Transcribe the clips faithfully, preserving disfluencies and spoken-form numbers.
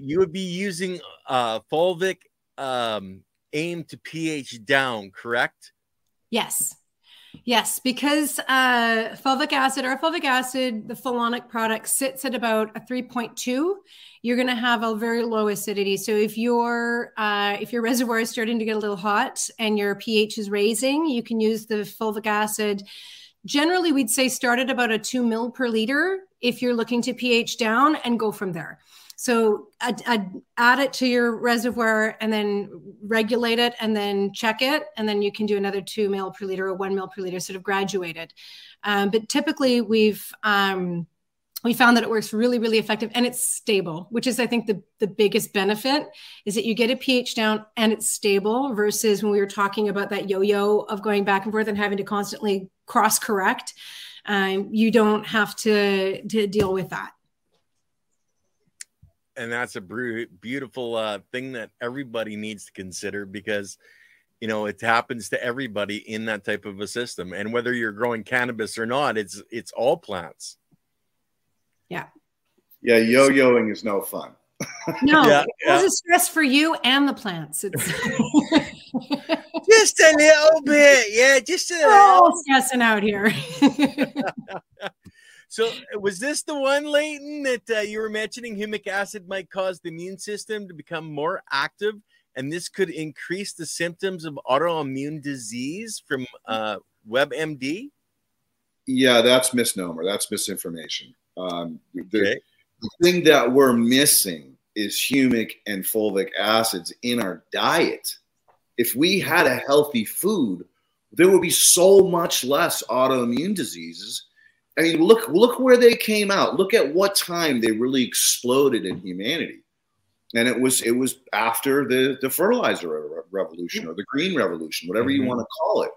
You would be using uh, fulvic um, aim to pH down, correct? Yes. Yes, because uh, fulvic acid or fulvic acid, the fulonic product sits at about a three point two. You're going to have a very low acidity. So if your uh, if your reservoir is starting to get a little hot and your pH is raising, you can use the fulvic acid. Generally, we'd say start at about a two mil per liter if you're looking to pH down and go from there. So I'd, I'd add it to your reservoir and then regulate it and then check it. And then you can do another two mil per liter or one mil per liter, sort of graduated. Um, but typically we've, um, we found that it works really, really effective and it's stable, which is, I think the, the biggest benefit is that you get a pH down and it's stable versus when we were talking about that yo-yo of going back and forth and having to constantly cross correct. Um, you don't have to, to deal with that. And that's a beautiful uh, thing that everybody needs to consider because, you know, it happens to everybody in that type of a system. And whether you're growing cannabis or not, it's it's all plants. Yeah. Yeah, yo-yoing is no fun. No, yeah, it yeah. was a stress for you and the plants. It's just a little bit. Yeah, just a little. We're all stressing out here. So was this the one, Leighton, that uh, you were mentioning humic acid might cause the immune system to become more active, and this could increase the symptoms of autoimmune disease from uh, WebMD? Yeah, that's misnomer. That's misinformation. Um, the, okay. the thing that we're missing is humic and fulvic acids in our diet. If we had a healthy food, there would be so much less autoimmune diseases. I mean, look, look where they came out. Look at what time they really exploded in humanity. And it was it was after the, the fertilizer revolution or the green revolution, whatever mm-hmm. you want to call it.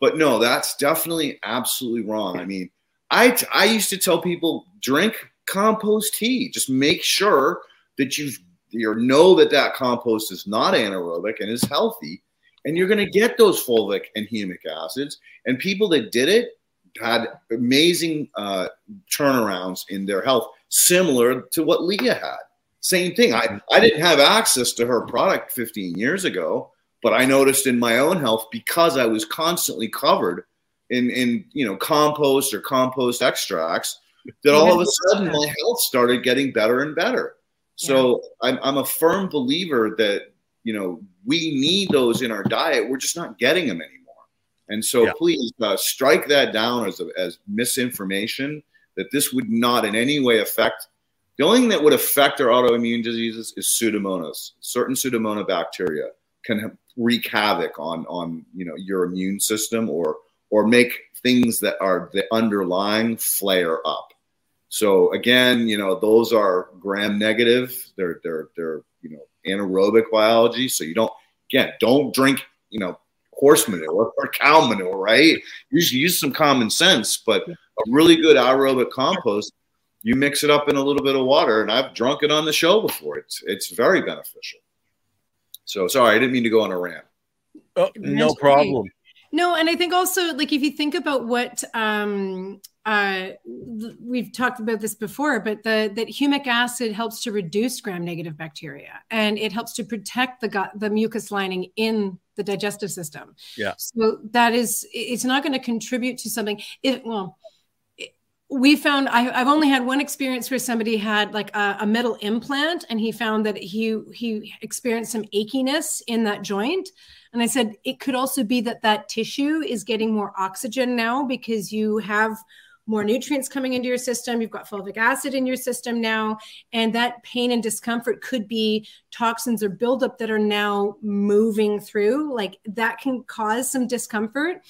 But no, that's definitely absolutely wrong. I mean, I, I used to tell people, drink compost tea. Just make sure that you you know that that compost is not anaerobic and is healthy. And you're going to get those fulvic and humic acids. And people that did it had amazing uh, turnarounds in their health, similar to what Leah had. Same thing. I, I didn't have access to her product fifteen years ago, but I noticed in my own health because I was constantly covered in, in you know, compost or compost extracts that all of a sudden my health started getting better and better. So yeah. I'm, I'm a firm believer that, you know, we need those in our diet. We're just not getting them anymore. And so yeah. please uh, strike that down as, a, as misinformation, that this would not in any way affect. The only thing that would affect our autoimmune diseases is pseudomonas. Certain pseudomonas bacteria can wreak havoc on, on you know, your immune system or or make things that are the underlying flare up. So again, you know, those are gram-negative. They're they're they're you know anaerobic biology. So you don't again don't drink you know. horse manure or cow manure, right? You should use some common sense, but a really good aerobic compost, you mix it up in a little bit of water, and I've drunk it on the show before. It's it's very beneficial. So sorry, I didn't mean to go on a rant. Oh, no problem. No, and I think also, like, if you think about what um, uh, we've talked about this before, but the, that humic acid helps to reduce gram-negative bacteria, and it helps to protect the gut, the mucus lining in the digestive system. Yeah. So that is, it's not going to contribute to something. It, well, it, we found, I, I've only had one experience where somebody had like a, a metal implant, and he found that he he experienced some achiness in that joint. And I said, it could also be that that tissue is getting more oxygen now because you have more nutrients coming into your system. You've got fulvic acid in your system now. And that pain and discomfort could be toxins or buildup that are now moving through. Like that can cause some discomfort.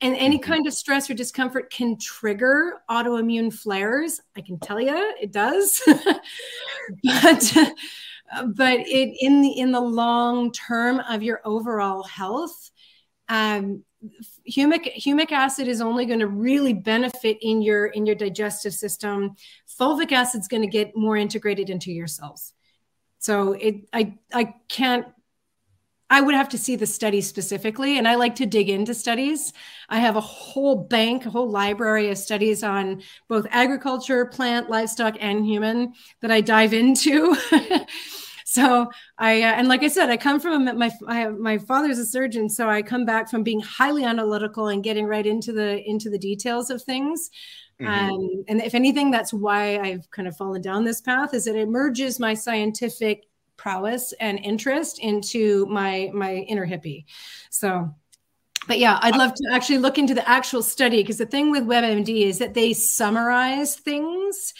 And any kind of stress or discomfort can trigger autoimmune flares. I can tell you it does. but but it in the, in the long term of your overall health, um, Humic, humic acid is only going to really benefit in your in your digestive system. Fulvic acid is going to get more integrated into your cells. So it, I I can't I would have to see the study specifically, and I like to dig into studies. I have a whole bank, a whole library of studies on both agriculture, plant, livestock, and human that I dive into. So I, uh, and like I said, I come from a, my, I have, my father's a surgeon, so I come back from being highly analytical and getting right into the, into the details of things. Mm-hmm. Um, and if anything, that's why I've kind of fallen down this path, is it emerges my scientific prowess and interest into my, my inner hippie. So, but yeah, I'd love to actually look into the actual study, because the thing with WebMD is that they summarize things,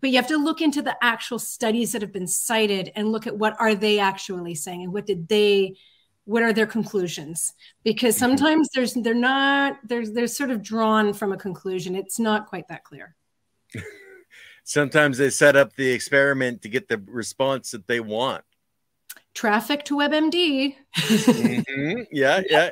but you have to look into the actual studies that have been cited and look at what are they actually saying and what did they, what are their conclusions? Because sometimes there's, they're not, there's, they're sort of drawn from a conclusion. It's not quite that clear. Sometimes they set up the experiment to get the response that they want. Traffic to WebMD. Mm-hmm. Yeah, yeah.